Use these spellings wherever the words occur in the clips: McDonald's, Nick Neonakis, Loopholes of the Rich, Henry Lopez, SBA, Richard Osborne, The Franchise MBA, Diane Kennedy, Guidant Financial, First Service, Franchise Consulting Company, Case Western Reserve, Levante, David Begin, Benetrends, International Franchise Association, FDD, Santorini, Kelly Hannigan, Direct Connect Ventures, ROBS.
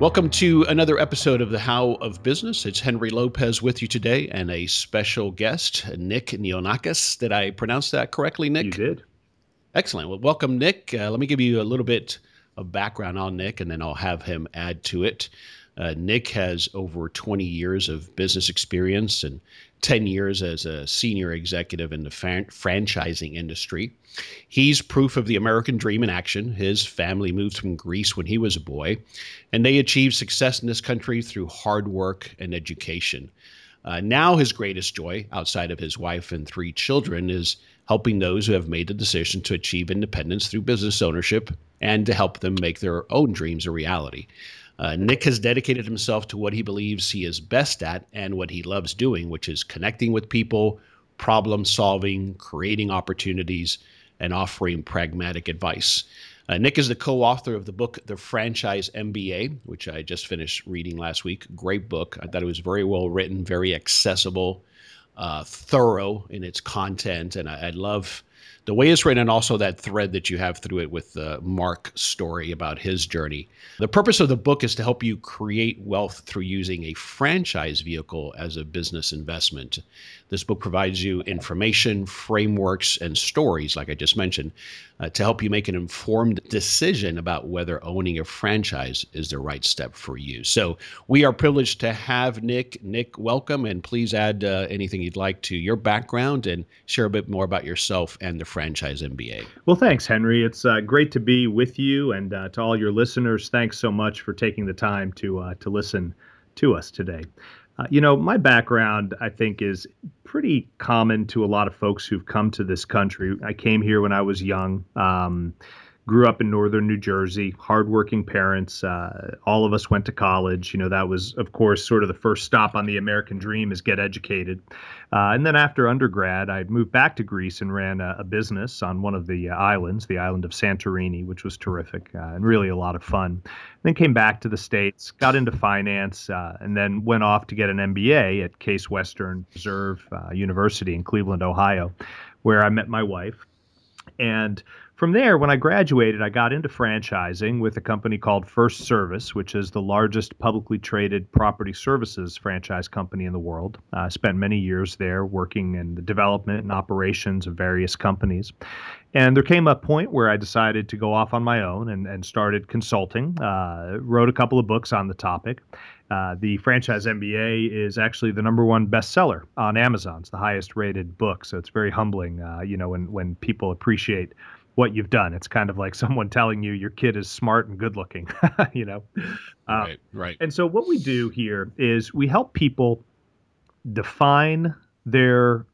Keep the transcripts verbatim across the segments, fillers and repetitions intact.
Welcome to another episode of The How of Business. It's Henry Lopez with you today and a special guest, Nick Neonakis. Did I pronounce that correctly, Nick? You did. Excellent. Well, welcome, Nick. Uh, let me give you a little bit of background on Nick, and then I'll have him add to it. Uh, Nick has over twenty years of business experience and ten years as a senior executive in the fran- franchising industry. He's proof of the American dream in action. His family moved from Greece when he was a boy, and they achieved success in this country through hard work and education. Uh, now his greatest joy, outside of his wife and three children, is helping those who have made the decision to achieve independence through business ownership and to help them make their own dreams a reality. Uh, Nick has dedicated himself to what he believes he is best at and what he loves doing, which is connecting with people, problem solving, creating opportunities, and offering pragmatic advice. Uh, Nick is the co-author of the book, The Franchise M B A, which I just finished reading last week. Great book. I thought it was very well written, very accessible, uh, thorough in its content. And I, I love the way it's written, and also that thread that you have through it with uh, Mark's story about his journey. The purpose of the book is to help you create wealth through using a franchise vehicle as a business investment. This book provides you information, frameworks, and stories, like I just mentioned, uh, to help you make an informed decision about whether owning a franchise is the right step for you. So we are privileged to have Nick. Nick, welcome, and please add uh, anything you'd like to your background and share a bit more about yourself and the Franchise M B A. Well, thanks, Henry. It's uh, great to be with you, and uh, to all your listeners, thanks so much for taking the time to uh, to listen to us today. Uh, you know, my background, I think, is pretty common to a lot of folks who've come to this country. I came here when I was young, um, grew up in northern New Jersey, hardworking parents. Uh, all of us went to college. You know, that was, of course, sort of the first stop on the American dream is get educated. Uh, and then after undergrad, I moved back to Greece and ran a, a business on one of the islands, the island of Santorini, which was terrific uh, and really a lot of fun. And then came back to the States, got into finance, uh, and then went off to get an M B A at Case Western Reserve uh, University in Cleveland, Ohio, where I met my wife. And from there, when I graduated, I got into franchising with a company called First Service, which is the largest publicly traded property services franchise company in the world. I uh, spent many years there working in the development and operations of various companies. And there came a point where I decided to go off on my own and, and started consulting, uh, wrote a couple of books on the topic. Uh, the Franchise M B A is actually the number one bestseller on Amazon. It's the highest rated book. So it's very humbling, uh, you know, when, when people appreciate what you've done. It's kind of like someone telling you your kid is smart and good looking, you know? Um, right, right. And so what we do here is we help people define their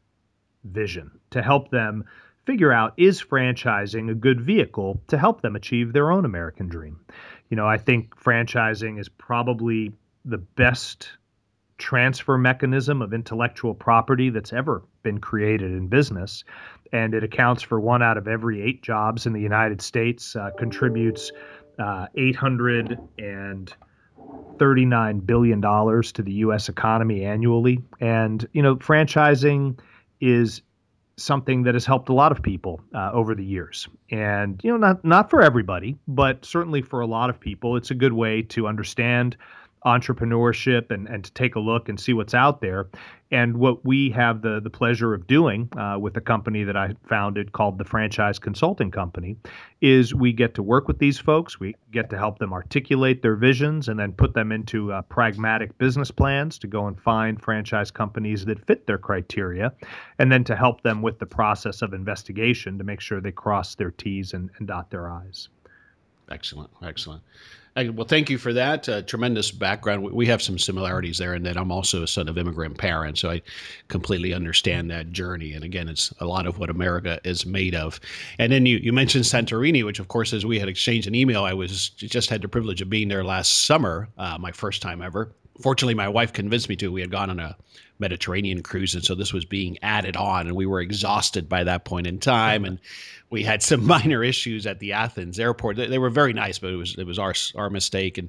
vision to help them figure out, is franchising a good vehicle to help them achieve their own American dream? You know, I think franchising is probably the best transfer mechanism of intellectual property that's ever been created in business. And it accounts for one out of every eight jobs in the United States, uh, contributes uh, eight hundred thirty-nine billion dollars to the U S economy annually. And, you know, franchising is something that has helped a lot of people uh, over the years. And, you know, not, not for everybody, but certainly for a lot of people, it's a good way to understand entrepreneurship and, and to take a look and see what's out there. And what we have the, the pleasure of doing uh, with a company that I founded called the Franchise Consulting Company is we get to work with these folks. We get to help them articulate their visions and then put them into uh, pragmatic business plans to go and find franchise companies that fit their criteria, and then to help them with the process of investigation to make sure they cross their T's and, and dot their I's. Excellent. Excellent. Well, thank you for that. Uh, tremendous background. We have some similarities there in that I'm also a son of immigrant parents, so I completely understand that journey. And again, it's a lot of what America is made of. And then you, you mentioned Santorini, which, of course, as we had exchanged an email, I was just had the privilege of being there last summer, uh, my first time ever. Fortunately, my wife convinced me to. We had gone on a Mediterranean cruise, and so this was being added on, and we were exhausted by that point in time, and we had some minor issues at the Athens airport. They, they were very nice, but it was it was our our mistake, and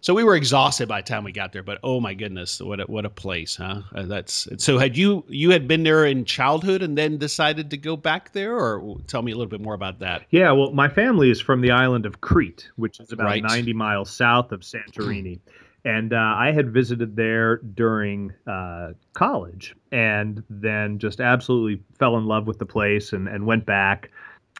so we were exhausted by the time we got there. But oh my goodness, what a, what a place, huh? That's so. Had you you had been there in childhood and then decided to go back there, or tell me a little bit more about that? Yeah, well, my family is from the island of Crete, which is about right. ninety miles south of Santorini. And uh, I had visited there during uh, college and then just absolutely fell in love with the place and, and went back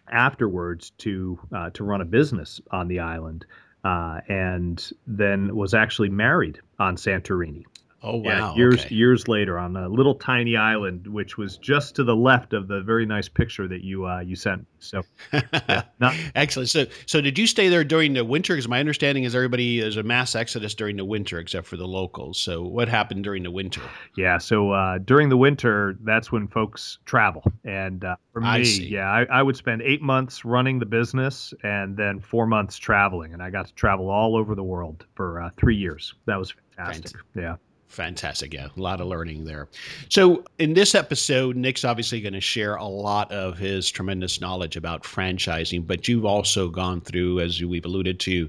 afterwards to uh, to run a business on the island uh, and then was actually married on Santorini. Oh, wow. Yeah, years, okay. years later on a little tiny island, which was just to the left of the very nice picture that you uh, you sent. So, yeah, not- Excellent. So, so did you stay there during the winter? Because my understanding is everybody is a mass exodus during the winter, except for the locals. So what happened during the winter? Yeah. So uh, during the winter, that's when folks travel. And uh, for me, I yeah, I, I would spend eight months running the business and then four months traveling. And I got to travel all over the world for uh, three years. That was fantastic. Fantastic. Yeah. Fantastic. Yeah, a lot of learning there. So in this episode, Nick's obviously going to share a lot of his tremendous knowledge about franchising, but you've also gone through, as we've alluded to,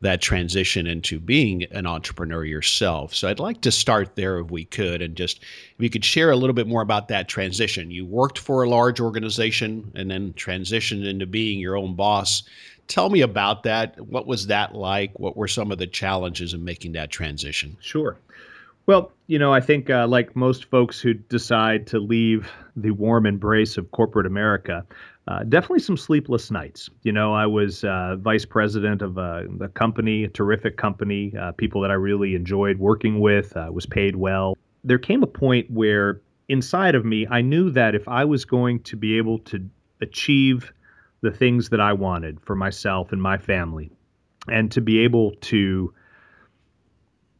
that transition into being an entrepreneur yourself. So I'd like to start there if we could, and just if you could share a little bit more about that transition. You worked for a large organization and then transitioned into being your own boss. Tell me about that. What was that like? What were some of the challenges in making that transition? Sure. Well, you know, I think uh, like most folks who decide to leave the warm embrace of corporate America, uh, definitely some sleepless nights. You know, I was uh, vice president of uh, the company, a terrific company, uh, people that I really enjoyed working with, uh, was paid well. There came a point where inside of me, I knew that if I was going to be able to achieve the things that I wanted for myself and my family, and to be able to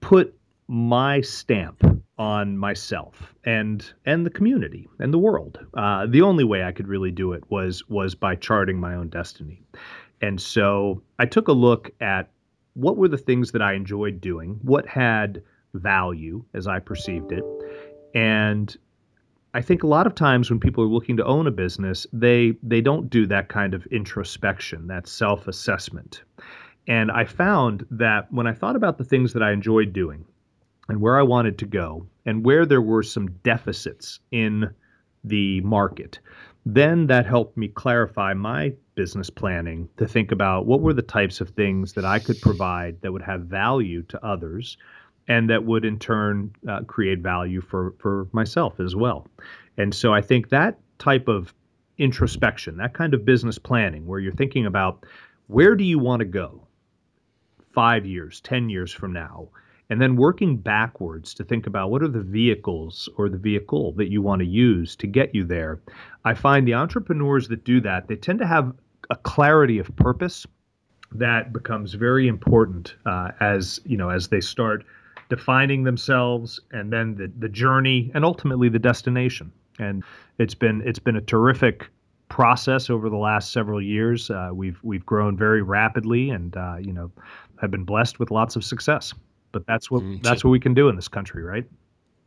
put my stamp on myself and and the community and the world. Uh, the only way I could really do it was was by charting my own destiny. And so I took a look at what were the things that I enjoyed doing, what had value as I perceived it. And I think a lot of times when people are looking to own a business, they they don't do that kind of introspection, that self-assessment. And I found that when I thought about the things that I enjoyed doing, and where I wanted to go, and where there were some deficits in the market, then that helped me clarify my business planning to think about what were the types of things that I could provide that would have value to others, and that would in turn uh, create value for, for myself as well. And so I think that type of introspection, that kind of business planning, where you're thinking about where do you want to go five years, ten years from now, and then working backwards to think about what are the vehicles or the vehicle that you want to use to get you there. I find the entrepreneurs that do that, they tend to have a clarity of purpose that becomes very important uh, as, you know, as they start defining themselves and then the, the journey and ultimately the destination. And it's been it's been a terrific process over the last several years. Uh, we've we've grown very rapidly and, uh, you know, have been blessed with lots of success. But that's what that's what we can do in this country, right?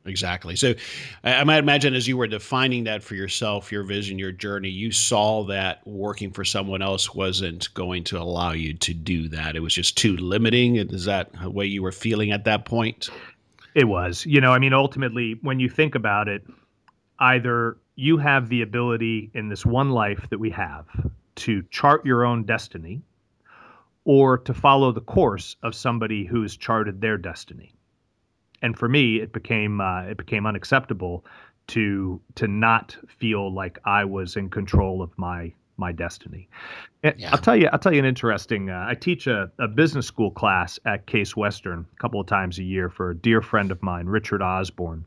Exactly. So I might imagine as you were defining that for yourself, your vision, your journey, you saw that working for someone else wasn't going to allow you to do that. It was just too limiting. Is that the way you were feeling at that point? It was. You know, I mean, ultimately, when you think about it, either you have the ability in this one life that we have to chart your own destiny, or to follow the course of somebody who has charted their destiny. And for me, it became uh, it became unacceptable to to not feel like I was in control of my my destiny. And yeah. I'll tell you I'll tell you an interesting. Uh, I teach a, a business school class at Case Western a couple of times a year for a dear friend of mine, Richard Osborne,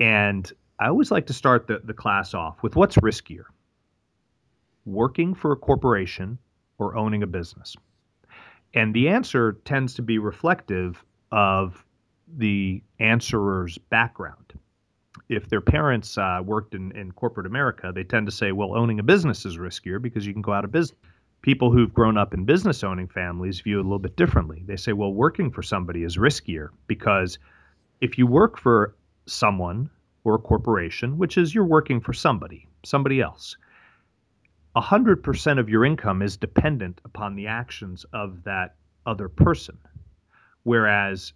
and I always like to start the the class off with what's riskier: working for a corporation or owning a business. And the answer tends to be reflective of the answerer's background. If their parents uh, worked in, in corporate America, they tend to say, well, owning a business is riskier because you can go out of business. People who've grown up in business owning families view it a little bit differently. They say, well, working for somebody is riskier because if you work for someone or a corporation, which is you're working for somebody, somebody else, one hundred percent of your income is dependent upon the actions of that other person. Whereas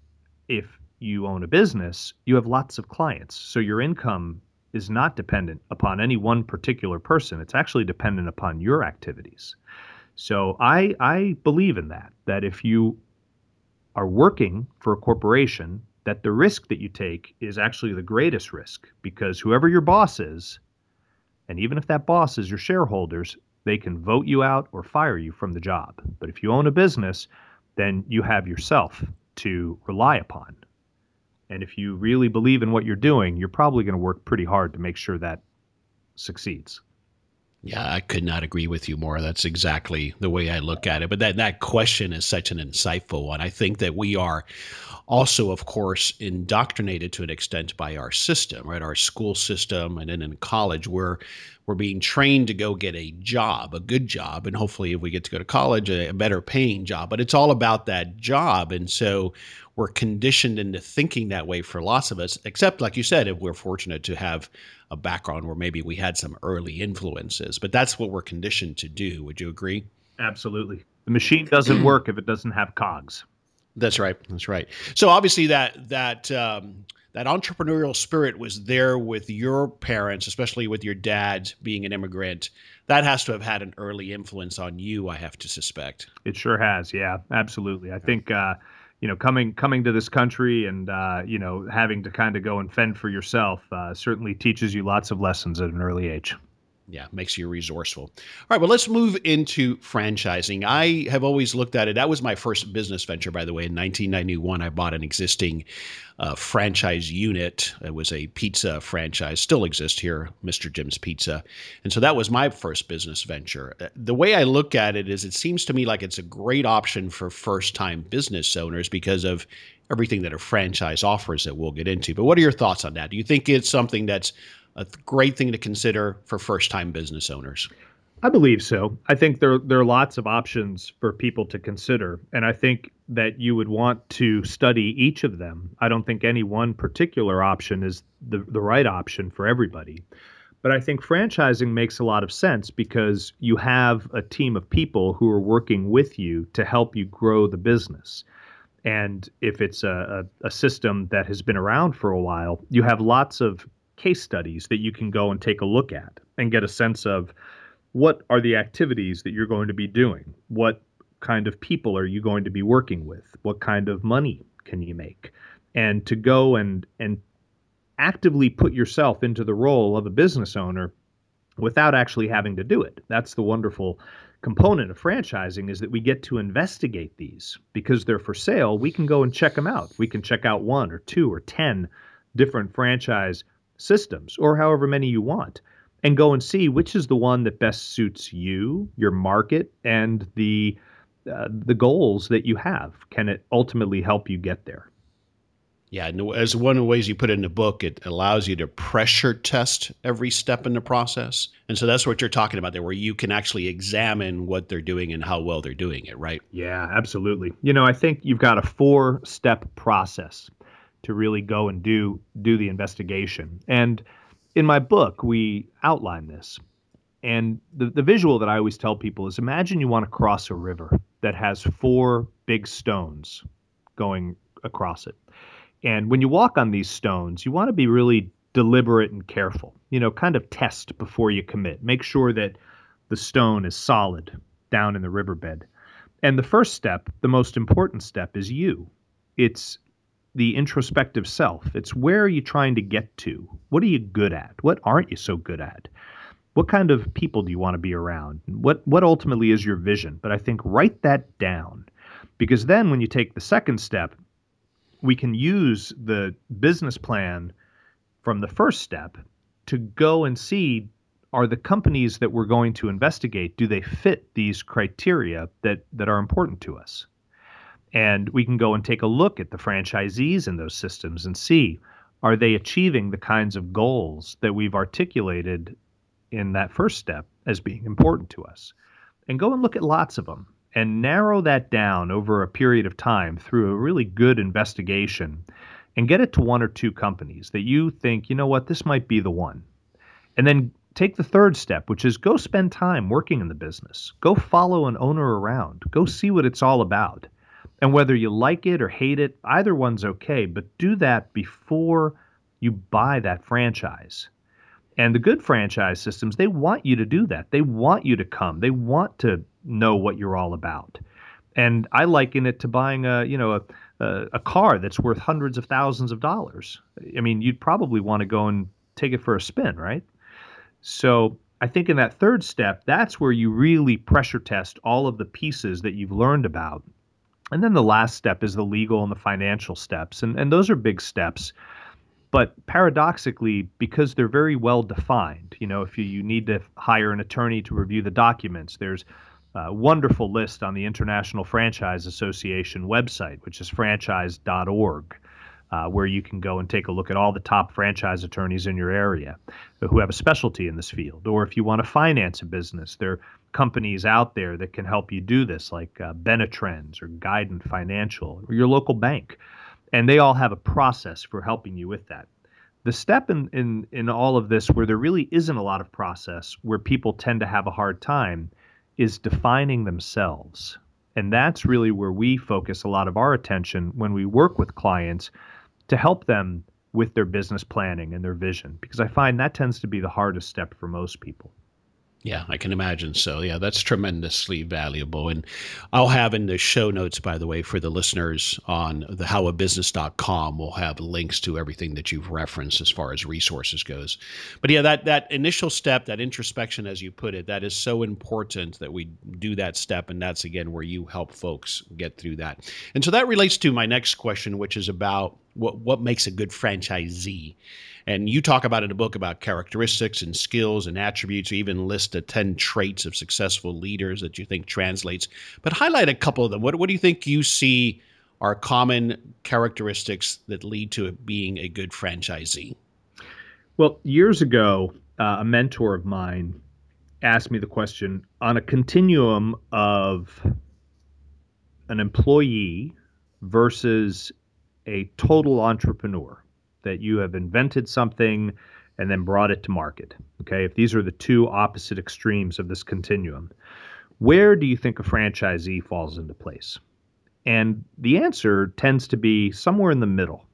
if you own a business, you have lots of clients. So your income is not dependent upon any one particular person. It's actually dependent upon your activities. So I, I believe in that, that if you are working for a corporation, that the risk that you take is actually the greatest risk, because whoever your boss is, and even if that boss is your shareholders, they can vote you out or fire you from the job. But if you own a business, then you have yourself to rely upon. And if you really believe in what you're doing, you're probably going to work pretty hard to make sure that succeeds. Yeah, I could not agree with you more. That's exactly the way I look at it. But that, that question is such an insightful one. I think that we are also, of course, indoctrinated to an extent by our system, right? Our school system, and then in college, we're we're being trained to go get a job, a good job, and hopefully if we get to go to college, a better paying job. But it's all about that job. And so we're conditioned into thinking that way for lots of us, except, like you said, if we're fortunate to have a background where maybe we had some early influences. But that's what we're conditioned to do. Would you agree? Absolutely. The machine doesn't work if it doesn't have cogs. That's right. That's right. So obviously that that um, that entrepreneurial spirit was there with your parents, especially with your dad being an immigrant. That has to have had an early influence on you, I have to suspect. It sure has. Yeah, absolutely. I think... Uh, You know, coming coming to this country and, uh, you know, having to kind of go and fend for yourself uh, certainly teaches you lots of lessons at an early age. Yeah, makes you resourceful. All right, well, let's move into franchising. I have always looked at it. That was my first business venture, by the way. In nineteen ninety-one, I bought an existing uh, franchise unit. It was a pizza franchise, still exists here, Mister Jim's Pizza. And so that was my first business venture. The way I look at it is it seems to me like it's a great option for first-time business owners because of everything that a franchise offers that we'll get into. But what are your thoughts on that? Do you think it's something that's a great thing to consider for first-time business owners? I believe so. I think there, there are lots of options for people to consider, and I think that you would want to study each of them. I don't think any one particular option is the, the right option for everybody. But I think franchising makes a lot of sense because you have a team of people who are working with you to help you grow the business. And if it's a, a, a system that has been around for a while, you have lots of case studies that you can go and take a look at and get a sense of what are the activities that you're going to be doing? What kind of people are you going to be working with? What kind of money can you make? And to go and, and actively put yourself into the role of a business owner without actually having to do it. That's the wonderful component of franchising, is that we get to investigate these because they're for sale. We can go and check them out. We can check out one or two or ten different franchise systems, or however many you want, and go and see which is the one that best suits you, your market, and the uh, the goals that you have. Can it ultimately help you get there? Yeah, and as one of the ways you put it in the book, it allows you to pressure test every step in the process. And so that's what you're talking about there, where you can actually examine what they're doing and how well they're doing it, right? Yeah, absolutely. You know, I think you've got a four-step process to really go and do do the investigation. And in my book, we outline this. And the, the visual that I always tell people is imagine you want to cross a river that has four big stones going across it. And when you walk on these stones, you want to be really deliberate and careful, you know, kind of test before you commit. Make sure that the stone is solid down in the riverbed. And the first step, the most important step, is you. It's the introspective self. It's where are you trying to get to? What are you good at? What aren't you so good at? What kind of people do you want to be around? What what ultimately is your vision? But I think write that down, because then when you take the second step, we can use the business plan from the first step to go and see, are the companies that we're going to investigate, do they fit these criteria that that are important to us? And we can go and take a look at the franchisees in those systems and see, are they achieving the kinds of goals that we've articulated in that first step as being important to us? And go and look at lots of them and narrow that down over a period of time through a really good investigation and get it to one or two companies that you think, you know what, this might be the one. And then take the third step, which is go spend time working in the business. Go follow an owner around. Go see what it's all about. And whether you like it or hate it, either one's okay, but do that before you buy that franchise. And the good franchise systems, they want you to do that. They want you to come. They want to know what you're all about. And I liken it to buying a, you know, a, a, a car that's worth hundreds of thousands of dollars. I mean, you'd probably want to go and take it for a spin, right? So I think in that third step, that's where you really pressure test all of the pieces that you've learned about. And then the last step is the legal and the financial steps. And, and those are big steps. But paradoxically, because they're very well defined, you know, if you, you need to hire an attorney to review the documents, there's a wonderful list on the International Franchise Association website, which is franchise dot org, uh, where you can go and take a look at all the top franchise attorneys in your area who have a specialty in this field. Or if you want to finance a business, there are companies out there that can help you do this, like uh, Benetrends or Guidant Financial or your local bank. And they all have a process for helping you with that. The step in, in, in all of this where there really isn't a lot of process, where people tend to have a hard time, is defining themselves. And that's really where we focus a lot of our attention when we work with clients to help them with their business planning and their vision, because I find that tends to be the hardest step for most people. Yeah, I can imagine so. Yeah, that's tremendously valuable. And I'll have in the show notes, by the way, for the listeners on the how a business dot com, we'll have links to everything that you've referenced as far as resources goes. But yeah, that that initial step, that introspection, as you put it, that is so important that we do that step. And that's, again, where you help folks get through that. And so that relates to my next question, which is about what what makes a good franchisee. And you talk about in the book about characteristics and skills and attributes. You even list the ten traits of successful leaders that you think translates. But highlight a couple of them. What, what do you think you see are common characteristics that lead to it being a good franchisee? Well, years ago, uh, a mentor of mine asked me the question, on a continuum of an employee versus a total entrepreneur, that you have invented something and then brought it to market. Okay, if these are the two opposite extremes of this continuum, where do you think a franchisee falls into place? And the answer tends to be somewhere in the middle.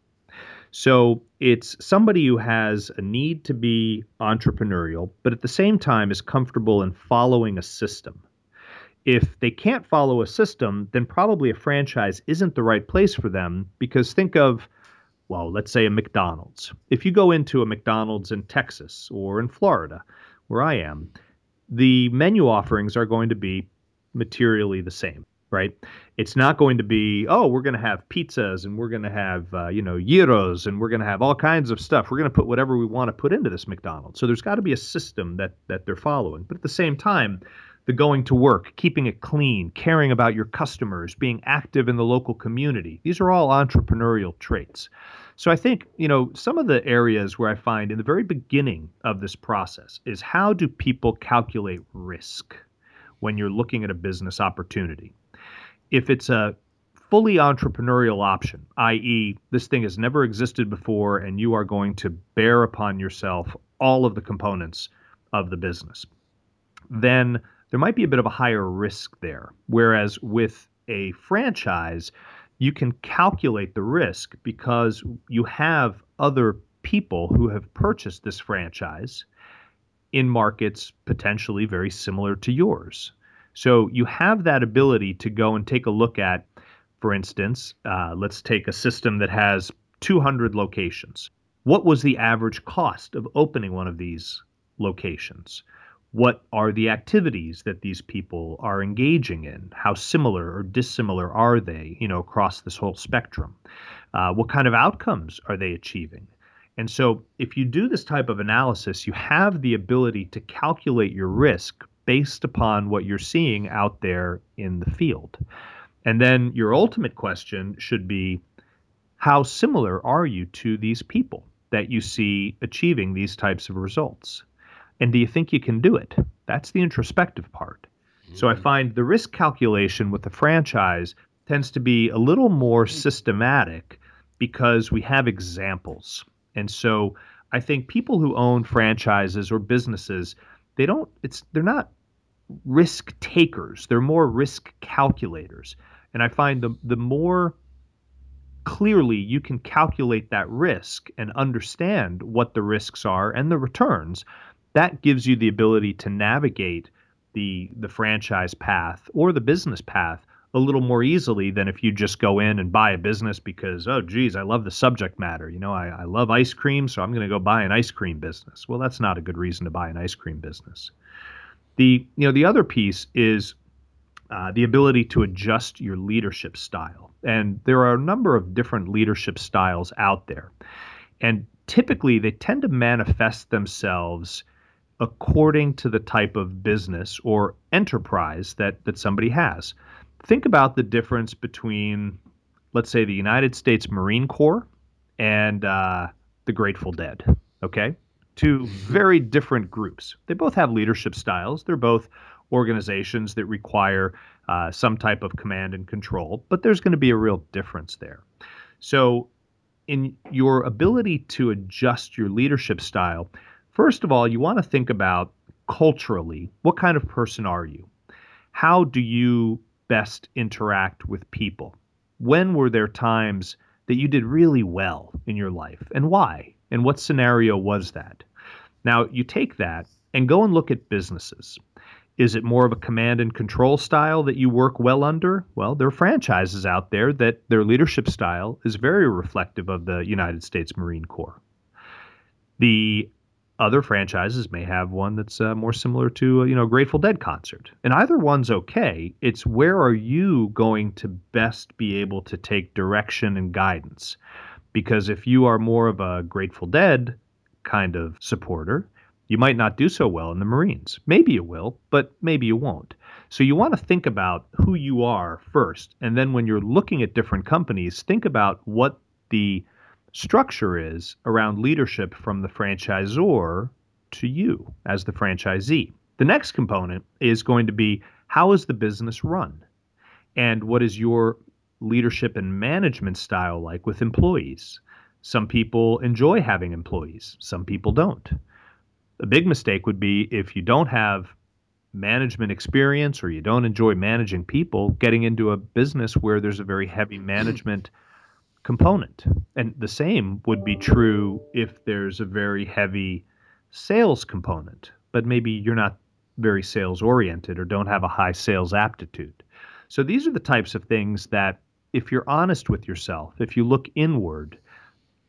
So it's somebody who has a need to be entrepreneurial, but at the same time is comfortable in following a system. If they can't follow a system, then probably a franchise isn't the right place for them, because think of, well, let's say a McDonald's. If you go into a McDonald's in Texas or in Florida, where I am, the menu offerings are going to be materially the same, right? It's not going to be, oh, we're going to have pizzas and we're going to have, uh, you know, gyros and we're going to have all kinds of stuff. We're going to put whatever we want to put into this McDonald's. So there's got to be a system that that they're following. But at the same time, the going to work, keeping it clean, caring about your customers, being active in the local community. These are all entrepreneurial traits. So I think, you know, some of the areas where I find in the very beginning of this process is, how do people calculate risk when you're looking at a business opportunity? If it's a fully entrepreneurial option, that is this thing has never existed before and you are going to bear upon yourself all of the components of the business, then there might be a bit of a higher risk there. Whereas with a franchise, you can calculate the risk because you have other people who have purchased this franchise in markets potentially very similar to yours. So you have that ability to go and take a look at, for instance, uh, let's take a system that has two hundred locations. What was the average cost of opening one of these locations? What are the activities that these people are engaging in? How similar or dissimilar are they, you know, across this whole spectrum? Uh, what kind of outcomes are they achieving? And so if you do this type of analysis, you have the ability to calculate your risk based upon what you're seeing out there in the field. And then your ultimate question should be, how similar are you to these people that you see achieving these types of results? And do you think you can do it? That's the introspective part. Mm-hmm. So I find the risk calculation with the franchise tends to be a little more systematic because we have examples. And so I think people who own franchises or businesses, they don't, it's, they're not risk takers. They're more risk calculators. And I find the, the more clearly you can calculate that risk and understand what the risks are and the returns, that gives you the ability to navigate the the franchise path or the business path a little more easily than if you just go in and buy a business because, oh, geez, I love the subject matter. You know, I, I love ice cream, so I'm going to go buy an ice cream business. Well, that's not a good reason to buy an ice cream business. The, you know, the other piece is uh, the ability to adjust your leadership style. And there are a number of different leadership styles out there. And typically, they tend to manifest themselves according to the type of business or enterprise that, that somebody has. Think about the difference between, let's say, the United States Marine Corps and uh, the Grateful Dead, okay? Two very different groups. They both have leadership styles. They're both organizations that require uh, some type of command and control, but there's going to be a real difference there. So in your ability to adjust your leadership style, first of all, you want to think about culturally, what kind of person are you? How do you best interact with people? When were there times that you did really well in your life, and why? And what scenario was that? Now, you take that and go and look at businesses. Is it more of a command and control style that you work well under? Well, there are franchises out there that their leadership style is very reflective of the United States Marine Corps. The other franchises may have one that's uh, more similar to, you know, Grateful Dead concert. And either one's okay. It's where are you going to best be able to take direction and guidance? Because if you are more of a Grateful Dead kind of supporter, you might not do so well in the Marines. Maybe you will, but maybe you won't. So you want to think about who you are first. And then when you're looking at different companies, think about what the structure is around leadership from the franchisor to you as the franchisee. The next component is going to be, how is the business run? And what is your leadership and management style like with employees? Some people enjoy having employees. Some people don't. A big mistake would be if you don't have management experience or you don't enjoy managing people, getting into a business where there's a very heavy management component. And the same would be true if there's a very heavy sales component, but maybe you're not very sales oriented or don't have a high sales aptitude. So these are the types of things that if you're honest with yourself, if you look inward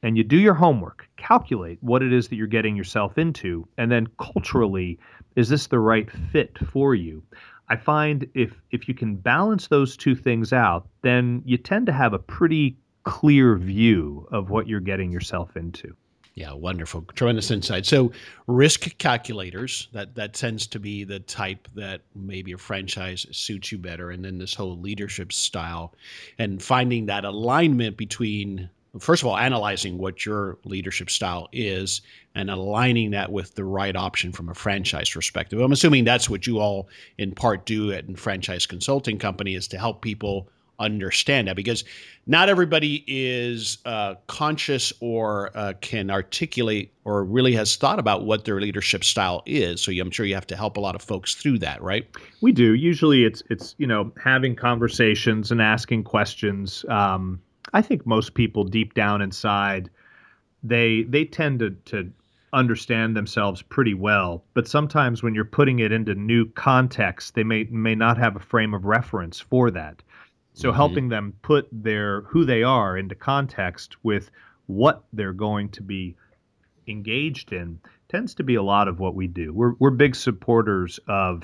and you do your homework, calculate what it is that you're getting yourself into, and then culturally, is this the right fit for you? I find if if you can balance those two things out, then you tend to have a pretty clear view of what you're getting yourself into. Yeah, wonderful. Tremendous insight. So risk calculators, that, that tends to be the type that maybe a franchise suits you better. And then this whole leadership style and finding that alignment between, first of all, analyzing what your leadership style is and aligning that with the right option from a franchise perspective. I'm assuming that's what you all in part do at Franchise Consulting Company, is to help people understand that, because not everybody is uh, conscious or uh, can articulate or really has thought about what their leadership style is. So you, I'm sure you have to help a lot of folks through that, right? We do. Usually it's, it's you know, having conversations and asking questions. Um, I think most people deep down inside, they they tend to, to understand themselves pretty well. But sometimes when you're putting it into new context, they may may not have a frame of reference for that. So helping them put their who they are into context with what they're going to be engaged in tends to be a lot of what we do. We're we're big supporters of,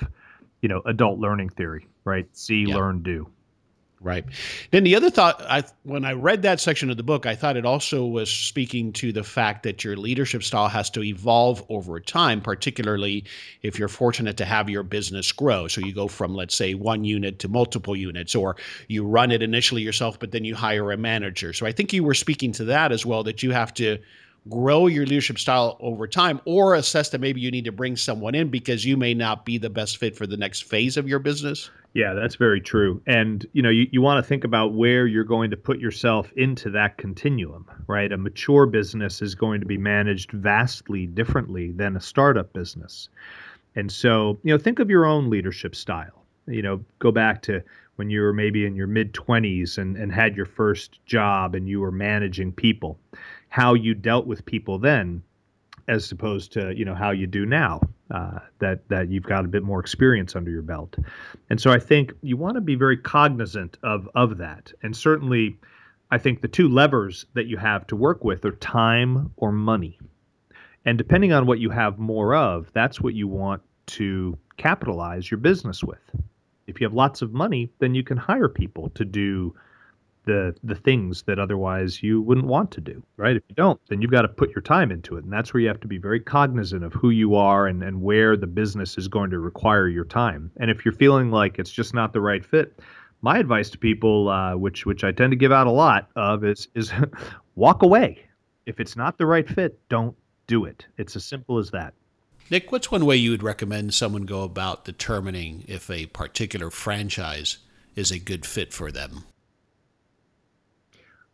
you know, adult learning theory, right? See, yeah. Learn, do. Right. Then the other thought, I, when I read that section of the book, I thought it also was speaking to the fact that your leadership style has to evolve over time, particularly if you're fortunate to have your business grow. So you go from, let's say, one unit to multiple units, or you run it initially yourself, but then you hire a manager. So I think you were speaking to that as well, that you have to grow your leadership style over time, or assess that maybe you need to bring someone in because you may not be the best fit for the next phase of your business. Yeah, that's very true. And, you know, you, you want to think about where you're going to put yourself into that continuum, right? A mature business is going to be managed vastly differently than a startup business. And so, you know, think of your own leadership style. You know, go back to when you were maybe in your mid-twenties and, and had your first job and you were managing people. How you dealt with people then, as opposed to, you know, how you do now, uh, that that you've got a bit more experience under your belt. And so I think you want to be very cognizant of of that. And certainly, I think the two levers that you have to work with are time or money. And depending on what you have more of, that's what you want to capitalize your business with. If you have lots of money, then you can hire people to do the the things that otherwise you wouldn't want to do, right? If you don't, then you've got to put your time into it. And that's where you have to be very cognizant of who you are and, and where the business is going to require your time. And if you're feeling like it's just not the right fit, my advice to people, uh, which which I tend to give out a lot of, is, is walk away. If it's not the right fit, don't do it. It's as simple as that. Nick, what's one way you would recommend someone go about determining if a particular franchise is a good fit for them?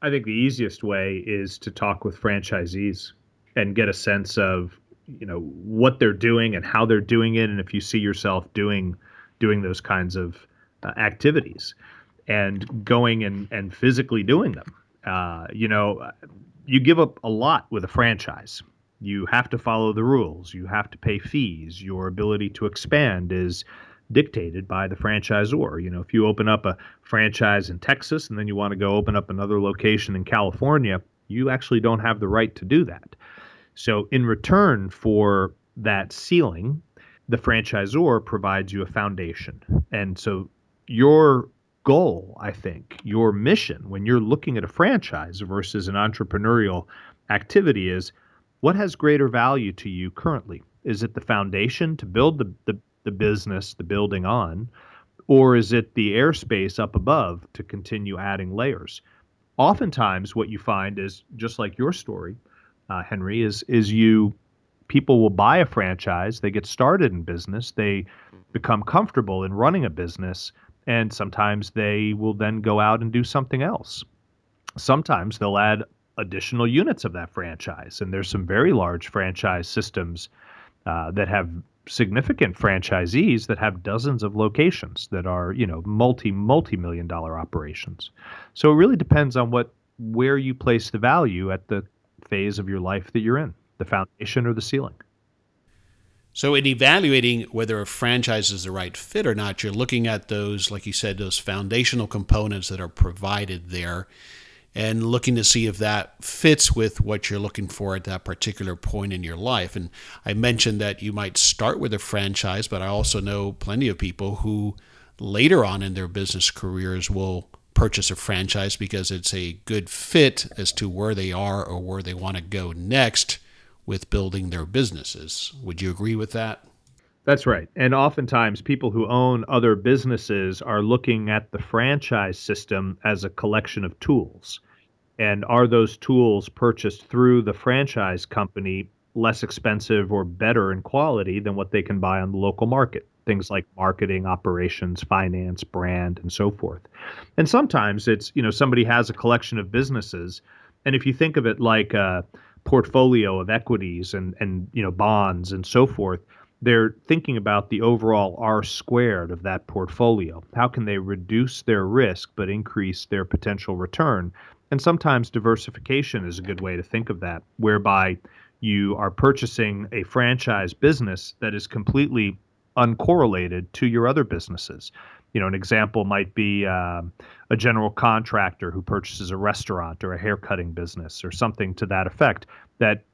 I think the easiest way is to talk with franchisees and get a sense of, you know, what they're doing and how they're doing it, and if you see yourself doing doing those kinds of uh, activities and going and, and physically doing them. Uh, you know, you give up a lot with a franchise. You have to follow the rules. You have to pay fees. Your ability to expand is dictated by the franchisor. You know, if you open up a franchise in Texas and then you want to go open up another location in California, you actually don't have the right to do that. So in return for that ceiling, the franchisor provides you a foundation. And so your goal, I think, your mission when you're looking at a franchise versus an entrepreneurial activity is, what has greater value to you currently? Is it the foundation to build the, the the business, the building on, or is it the airspace up above to continue adding layers? Oftentimes what you find is, just like your story, uh, Henry, is is you people will buy a franchise, they get started in business, they become comfortable in running a business, and sometimes they will then go out and do something else. Sometimes they'll add additional units of that franchise, and there's some very large franchise systems uh, that have significant franchisees that have dozens of locations that are, you know, multi, multi-million dollar operations. So it really depends on what, where you place the value at the phase of your life that you're in, the foundation or the ceiling. So in evaluating whether a franchise is the right fit or not, you're looking at those, like you said, those foundational components that are provided there and looking to see if that fits with what you're looking for at that particular point in your life. And I mentioned that you might start with a franchise, but I also know plenty of people who later on in their business careers will purchase a franchise because it's a good fit as to where they are or where they want to go next with building their businesses. Would you agree with that? That's right. And oftentimes people who own other businesses are looking at the franchise system as a collection of tools. And are those tools purchased through the franchise company less expensive or better in quality than what they can buy on the local market? Things like marketing, operations, finance, brand, and so forth. And sometimes it's, you know, somebody has a collection of businesses. And if you think of it like a portfolio of equities and, and you know, bonds and so forth, they're thinking about the overall R squared of that portfolio. How can they reduce their risk but increase their potential return? And sometimes diversification is a good way to think of that, whereby you are purchasing a franchise business that is completely uncorrelated to your other businesses. You know, an example might be uh, a general contractor who purchases a restaurant or a haircutting business or something to that effect that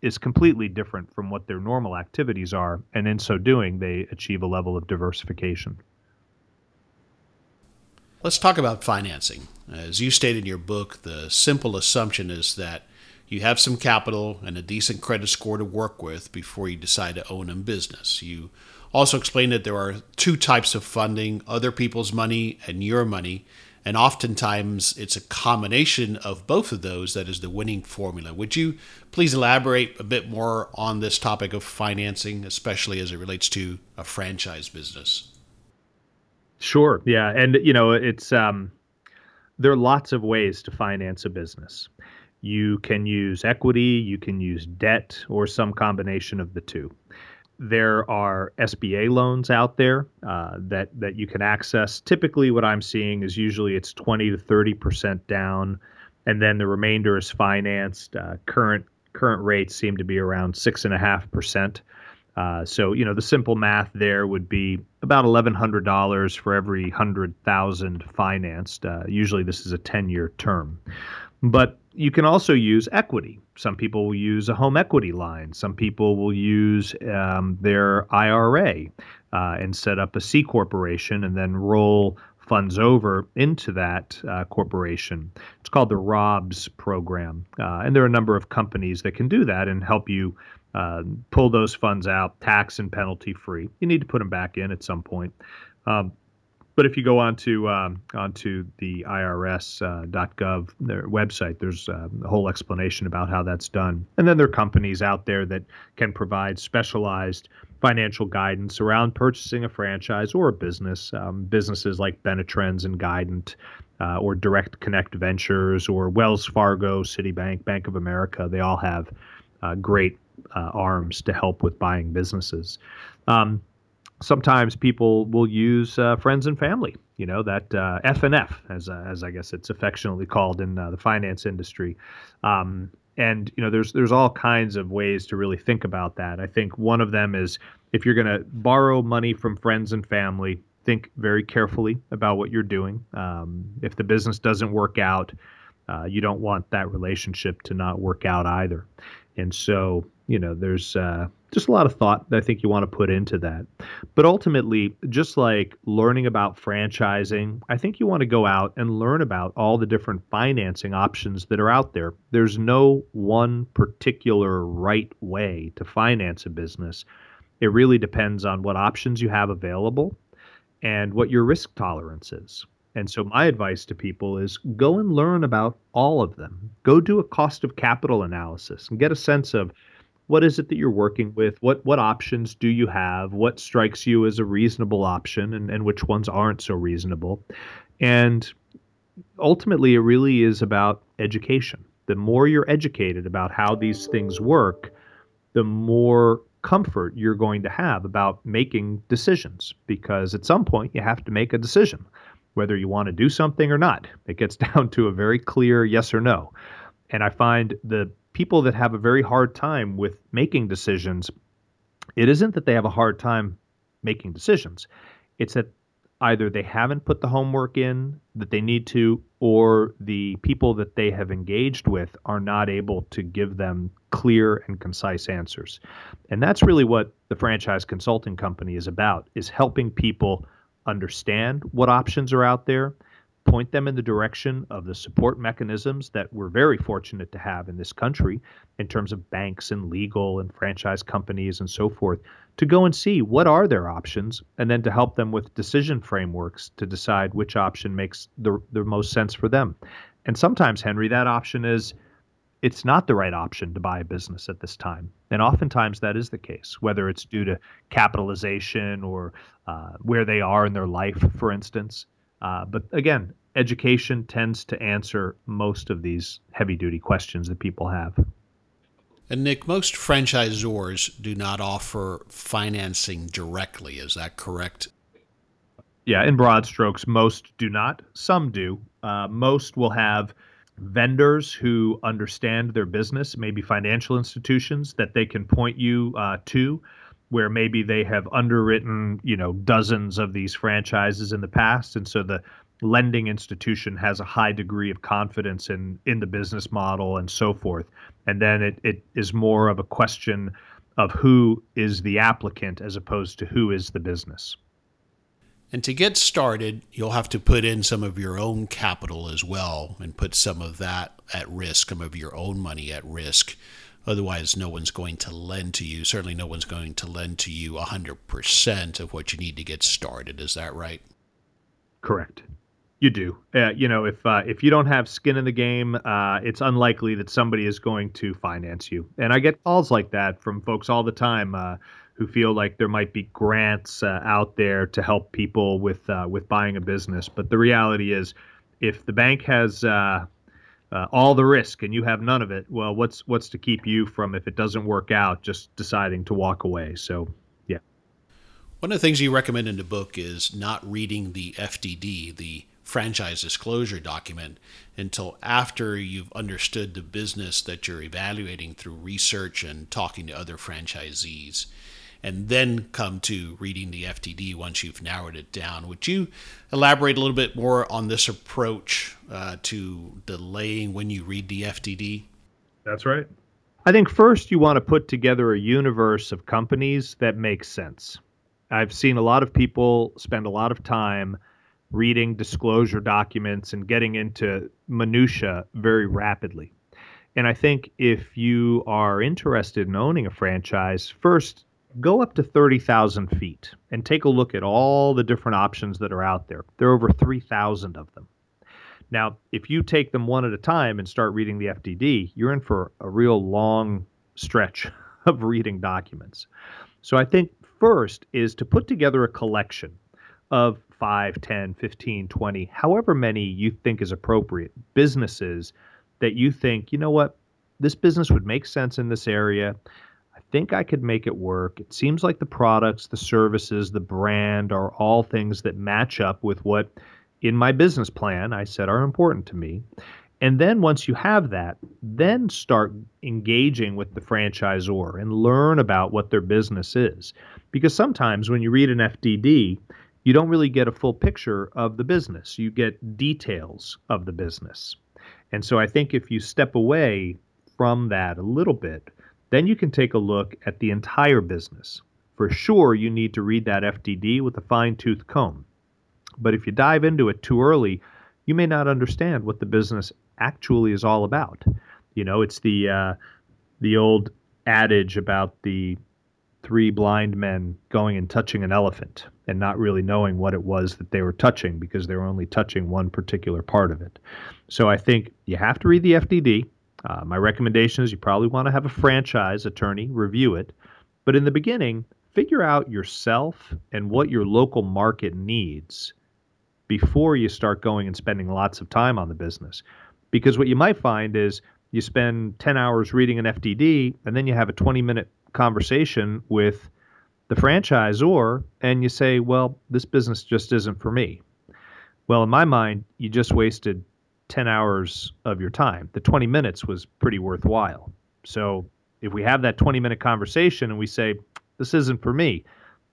is completely different from what their normal activities are, and in so doing, they achieve a level of diversification. Let's talk about financing. As you state in your book, the simple assumption is that you have some capital and a decent credit score to work with before you decide to own a business. You also explain that there are two types of funding, other people's money and your money, and oftentimes it's a combination of both of those that is the winning formula. Would you please elaborate a bit more on this topic of financing, especially as it relates to a franchise business? Sure. Yeah. And, you know, it's um, there are lots of ways to finance a business. You can use equity, you can use debt, or some combination of the two. There are S B A loans out there uh, that that you can access. Typically, what I'm seeing is usually it's twenty to thirty percent down, and then the remainder is financed. Uh, current current rates seem to be around six and a half percent. So, you know, the simple math there would be about eleven hundred dollars for every hundred thousand financed. Uh, usually, this is a ten-year term, but you can also use equity. Some people will use a home equity line. Some people will use um, their I R A uh, and set up a C corporation and then roll funds over into that uh, corporation. It's called the ROBS program. Uh, and there are a number of companies that can do that and help you uh, pull those funds out tax and penalty free. You need to put them back in at some point. Um, But if you go onto um, onto the I R S dot gov uh, their website, there's uh, a whole explanation about how that's done. And then there are companies out there that can provide specialized financial guidance around purchasing a franchise or a business. Um, businesses like Benetrends and Guidant, uh, or Direct Connect Ventures, or Wells Fargo, Citibank, Bank of America. They all have uh, great uh, arms to help with buying businesses. Um, Sometimes people will use uh, friends and family, you know, that uh, F and F, as uh, as I guess it's affectionately called in uh, the finance industry. Um, and, you know, there's there's all kinds of ways to really think about that. I think one of them is if you're going to borrow money from friends and family, think very carefully about what you're doing. Um, if the business doesn't work out, uh, you don't want that relationship to not work out either. And so, you know, there's uh, just a lot of thought that I think you want to put into that. But ultimately, just like learning about franchising, I think you want to go out and learn about all the different financing options that are out there. There's no one particular right way to finance a business. It really depends on what options you have available and what your risk tolerance is. And so my advice to people is go and learn about all of them. Go do a cost of capital analysis and get a sense of what is it that you're working with, what what options do you have, what strikes you as a reasonable option, and, and which ones aren't so reasonable. And ultimately, it really is about education. The more you're educated about how these things work, the more comfort you're going to have about making decisions, because at some point you have to make a decision whether you want to do something or not. It gets down to a very clear yes or no. And I find the people that have a very hard time with making decisions, it isn't that they have a hard time making decisions. It's that either they haven't put the homework in that they need to, or the people that they have engaged with are not able to give them clear and concise answers. And that's really what the Franchise Consulting Company is about, is helping people understand what options are out there, point them in the direction of the support mechanisms that we're very fortunate to have in this country in terms of banks and legal and franchise companies and so forth, to go and see what are their options, and then to help them with decision frameworks to decide which option makes the, the most sense for them. And sometimes, Henry, that option is it's not the right option to buy a business at this time. And oftentimes that is the case, whether it's due to capitalization or uh, where they are in their life, for instance. Uh, but again, education tends to answer most of these heavy-duty questions that people have. And Nick, most franchisors do not offer financing directly. Is that correct? Yeah, in broad strokes, most do not. Some do. Uh, most will have vendors who understand their business, maybe financial institutions that they can point you uh, to, where maybe they have underwritten, you know, dozens of these franchises in the past. And so the lending institution has a high degree of confidence in, in the business model and so forth. And then it, it is more of a question of who is the applicant as opposed to who is the business. And to get started, you'll have to put in some of your own capital as well and put some of that at risk, some of your own money at risk. Otherwise, no one's going to lend to you. Certainly no one's going to lend to you one hundred percent of what you need to get started. Is that right? Correct. You do. Uh, you know, if uh, if you don't have skin in the game, uh, it's unlikely that somebody is going to finance you. And I get calls like that from folks all the time uh, who feel like there might be grants uh, out there to help people with uh, with buying a business. But the reality is, if the bank has uh, uh, all the risk and you have none of it, well, what's what's to keep you from, if it doesn't work out, just deciding to walk away? So. One of the things you recommend in the book is not reading the F D D, the franchise disclosure document, until after you've understood the business that you're evaluating through research and talking to other franchisees, and then come to reading the F D D once you've narrowed it down. Would you elaborate a little bit more on this approach uh, to delaying when you read the F D D? That's right. I think first you want to put together a universe of companies that make sense. I've seen a lot of people spend a lot of time reading disclosure documents and getting into minutia very rapidly. And I think if you are interested in owning a franchise, first go up to thirty thousand feet and take a look at all the different options that are out there. There are over three thousand of them. Now, if you take them one at a time and start reading the F D D, you're in for a real long stretch of reading documents. So I think first is to put together a collection of five, ten, fifteen, twenty, however many you think is appropriate, businesses that you think, you know what, this business would make sense in this area. I think I could make it work. It seems like the products, the services, the brand are all things that match up with what in my business plan I said are important to me. And then once you have that, then start engaging with the franchisor and learn about what their business is. Because sometimes when you read an F D D, you don't really get a full picture of the business. You get details of the business. And so I think if you step away from that a little bit, then you can take a look at the entire business. For sure, you need to read that F D D with a fine-tooth comb. But if you dive into it too early, you may not understand what the business actually is all about. You know, it's the uh, the old adage about the three blind men going and touching an elephant and not really knowing what it was that they were touching because they were only touching one particular part of it. So I think you have to read the F D D. Uh, my recommendation is you probably want to have a franchise attorney review it. But in the beginning, figure out yourself and what your local market needs before you start going and spending lots of time on the business. Because what you might find is you spend ten hours reading an F D D, and then you have a twenty-minute conversation with the franchisor, and you say, well, this business just isn't for me. Well, in my mind, you just wasted ten hours of your time. The twenty minutes was pretty worthwhile. So if we have that twenty-minute conversation and we say, this isn't for me,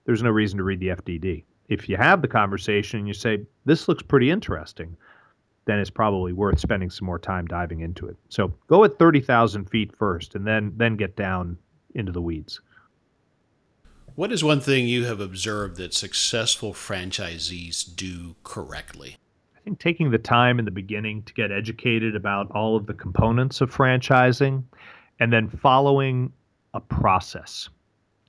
there's no reason to read the F D D. If you have the conversation and you say, this looks pretty interesting, then it's probably worth spending some more time diving into it. So go at thirty thousand feet first and then then get down into the weeds. What is one thing you have observed that successful franchisees do correctly? I think taking the time in the beginning to get educated about all of the components of franchising and then following a process.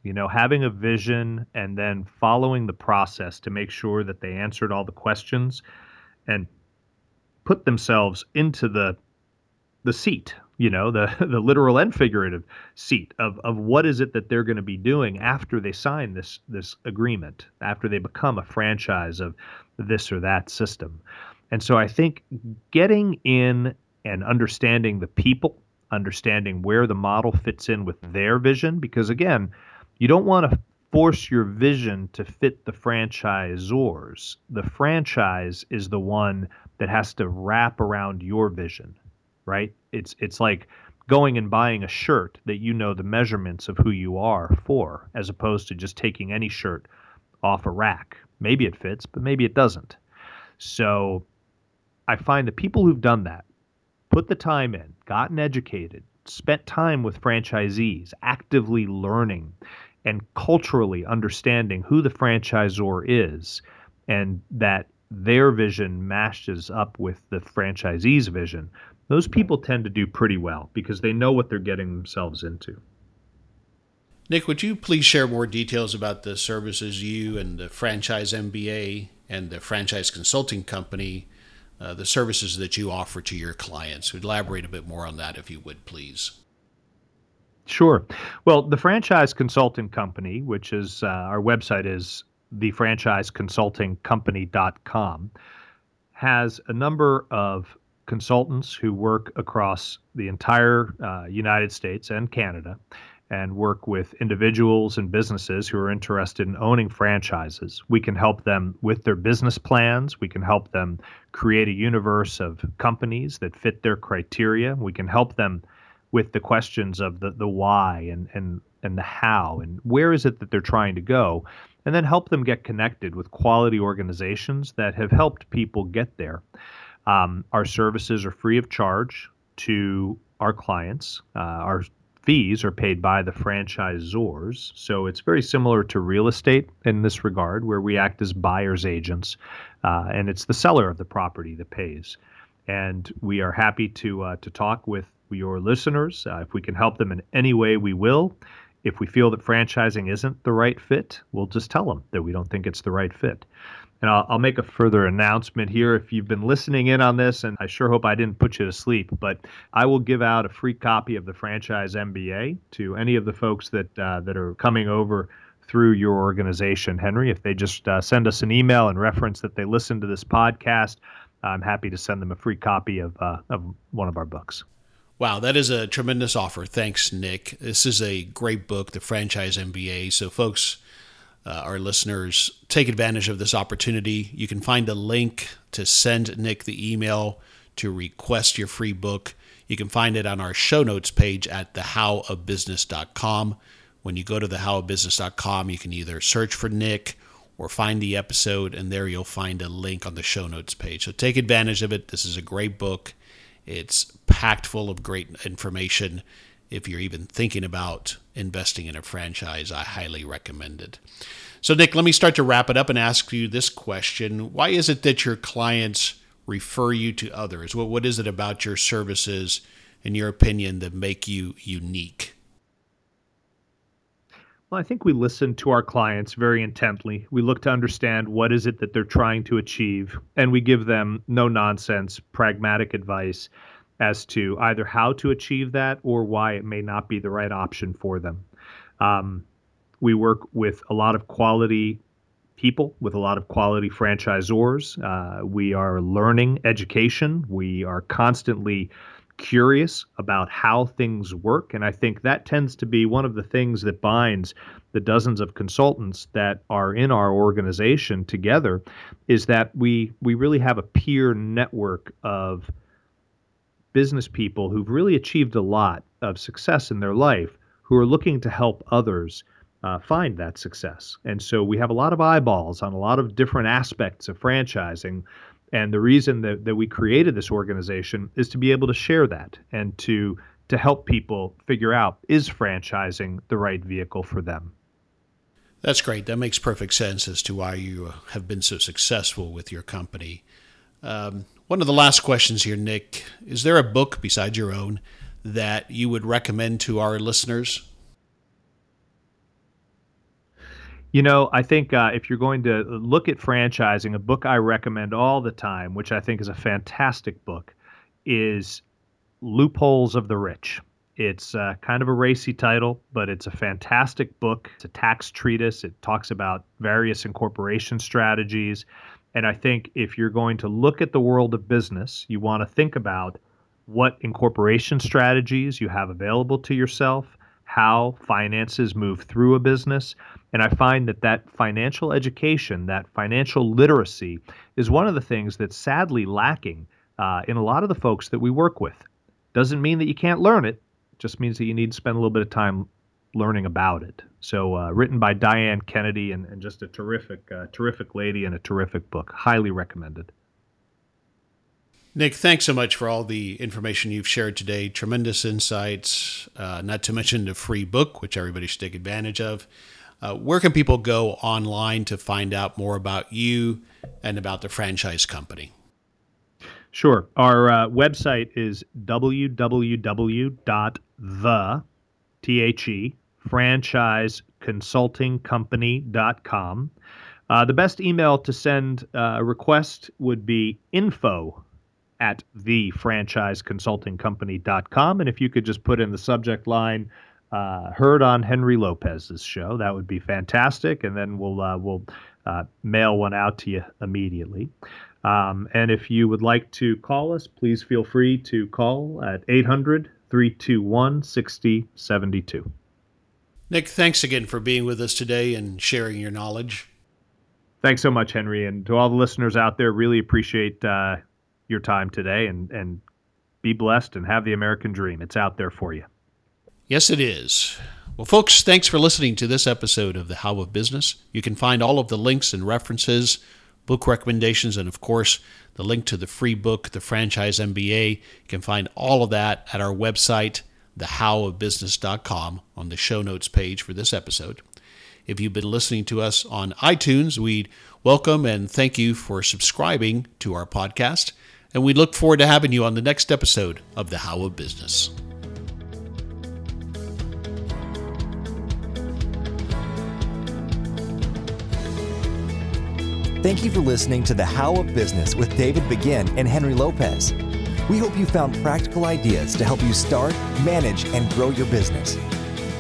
You know, having a vision and then following the process to make sure that they answered all the questions and put themselves into the the seat, you know, the, the literal and figurative seat of, of what is it that they're going to be doing after they sign this this agreement, after they become a franchise of this or that system. And so I think getting in and understanding the people, understanding where the model fits in with their vision, because again, you don't want to force your vision to fit the franchisor's. The franchise is the one that has to wrap around your vision, right? It's it's like going and buying a shirt that you know the measurements of who you are for, as opposed to just taking any shirt off a rack. Maybe it fits, but maybe it doesn't. So I find the people who've done that, put the time in, gotten educated, spent time with franchisees, actively learning and culturally understanding who the franchisor is, and that their vision matches up with the franchisee's vision, those people tend to do pretty well because they know what they're getting themselves into. Nick, would you please share more details about the services you and the Franchise M B A and the Franchise Consulting Company, uh, the services that you offer to your clients? Elaborate a bit more on that if you would, please. Sure. Well, the Franchise Consulting Company, which is uh, our website is the franchise consulting company dot com, has a number of consultants who work across the entire uh, United States and Canada and work with individuals and businesses who are interested in owning franchises. We can help them with their business plans. We can help them create a universe of companies that fit their criteria. We can help them with the questions of the, the why and, and, and the how and where is it that they're trying to go, and then help them get connected with quality organizations that have helped people get there. Um, our services are free of charge to our clients. Uh, our fees are paid by the franchisors. So it's very similar to real estate in this regard, where we act as buyer's agents, uh, and it's the seller of the property that pays. And we are happy to uh, to talk with your listeners. Uh, if we can help them in any way, we will. If we feel that franchising isn't the right fit, we'll just tell them that we don't think it's the right fit. And I'll, I'll make a further announcement here. If you've been listening in on this, and I sure hope I didn't put you to sleep, but I will give out a free copy of the Franchise M B A to any of the folks that uh, that are coming over through your organization, Henry. If they just uh, send us an email and reference that they listen to this podcast, I'm happy to send them a free copy of uh, of one of our books. Wow, that is a tremendous offer. Thanks, Nick. This is a great book, The Franchise M B A. So folks, uh, our listeners, take advantage of this opportunity. You can find a link to send Nick the email to request your free book. You can find it on our show notes page at the how of business dot com. When you go to the how of business dot com, you can either search for Nick or find the episode, and there you'll find a link on the show notes page. So take advantage of it. This is a great book. It's packed full of great information. If you're even thinking about investing in a franchise, I highly recommend it. So, Nick, let me start to wrap it up and ask you this question. Why is it that your clients refer you to others? What what is it about your services, in your opinion, that make you unique? Well, I think we listen to our clients very intently. We look to understand what is it that they're trying to achieve, and we give them no-nonsense, pragmatic advice as to either how to achieve that or why it may not be the right option for them. Um, we work with a lot of quality people, with a lot of quality franchisors. Uh, we are learning education. We are constantly curious about how things work. And I think that tends to be one of the things that binds the dozens of consultants that are in our organization together, is that we we really have a peer network of business people who've really achieved a lot of success in their life, who are looking to help others uh, find that success. And so we have a lot of eyeballs on a lot of different aspects of franchising. And the reason that, that we created this organization is to be able to share that and to to help people figure out, is franchising the right vehicle for them? That's great. That makes perfect sense as to why you have been so successful with your company. Um, one of the last questions here, Nick, is there a book besides your own that you would recommend to our listeners? You know, I think uh, if you're going to look at franchising, a book I recommend all the time, which I think is a fantastic book, is Loopholes of the Rich. It's uh, kind of a racy title, but it's a fantastic book. It's a tax treatise. It talks about various incorporation strategies. And I think if you're going to look at the world of business, you want to think about what incorporation strategies you have available to yourself, how finances move through a business. And I find that that financial education, that financial literacy, is one of the things that's sadly lacking uh, in a lot of the folks that we work with. Doesn't mean that you can't learn it. It just means that you need to spend a little bit of time learning about it. So uh, written by Diane Kennedy, and, and just a terrific, uh, terrific lady and a terrific book. Highly recommended. Nick, thanks so much for all the information you've shared today. Tremendous insights, uh, not to mention the free book, which everybody should take advantage of. Uh, where can people go online to find out more about you and about the franchise company? Sure. Our uh, website is w w w dot the franchise consulting company dot com. Uh, the best email to send uh, a request would be info at the franchise consulting company dot com. And if you could just put in the subject line, uh, heard on Henry Lopez's show, that would be fantastic. And then we'll uh, we'll uh, mail one out to you immediately. Um, and if you would like to call us, please feel free to call at eight hundred, three two one, six zero seven two. Nick, thanks again for being with us today and sharing your knowledge. Thanks so much, Henry. And to all the listeners out there, really appreciate uh, your time today, and, and be blessed and have the American dream. It's out there for you. Yes, it is. Well, folks, thanks for listening to this episode of The How of Business. You can find all of the links and references, book recommendations, and of course, the link to the free book, The Franchise M B A. You can find all of that at our website, the how of business dot com, on the show notes page for this episode. If you've been listening to us on iTunes, we'd welcome and thank you for subscribing to our podcast. And we look forward to having you on the next episode of The How of Business. Thank you for listening to The How of Business with David Begin and Henry Lopez. We hope you found practical ideas to help you start, manage, and grow your business.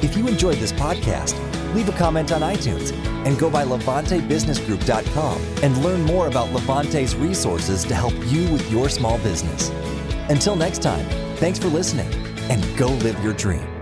If you enjoyed this podcast, leave a comment on iTunes and go by levante business group dot com and learn more about Levante's resources to help you with your small business. Until next time, thanks for listening and go live your dream.